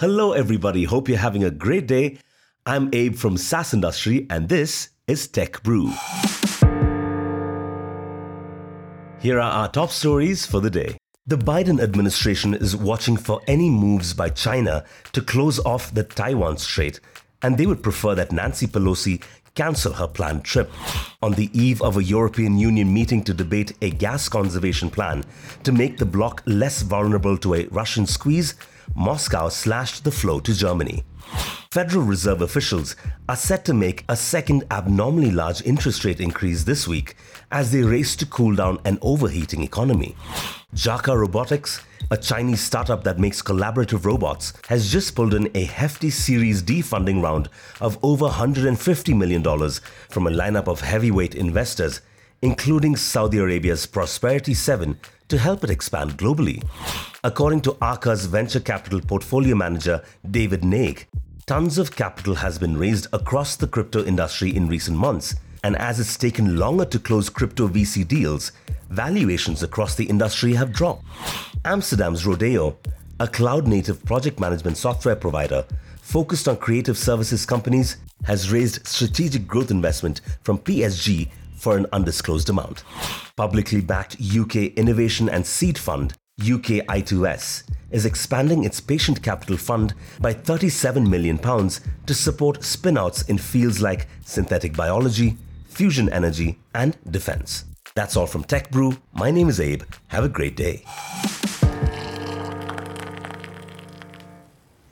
Hello, everybody. Hope you're having a great day. I'm Abe from SaaS Industry, and this is Tech Brew. Here are our top stories for the day. The Biden administration is watching for any moves by China to close off the Taiwan Strait, and they would prefer that Nancy Pelosi cancel her planned trip. On the eve of a European Union meeting to debate a gas conservation plan to make the bloc less vulnerable to a Russian squeeze, Moscow slashed the flow to Germany. Federal Reserve officials are set to make a second abnormally large interest rate increase this week as they race to cool down an overheating economy. JAKA Robotics, a Chinese startup that makes collaborative robots, has just pulled in a hefty Series D funding round of over $150 million from a lineup of heavyweight investors, including Saudi Arabia's Prosperity 7, to help it expand globally. According to ARCA's venture capital portfolio manager, David Naig, tons of capital has been raised across the crypto industry in recent months, and as it's taken longer to close crypto VC deals, valuations across the industry have dropped. Amsterdam's Rodeo, a cloud-native project management software provider focused on creative services companies, has raised strategic growth investment from PSG for an undisclosed amount. Publicly backed UK innovation and seed fund, UKI2S, is expanding its patient capital fund by £37 million to support spin-outs in fields like synthetic biology, fusion energy, and defense. That's all from Tech Brew. My name is Abe. Have a great day.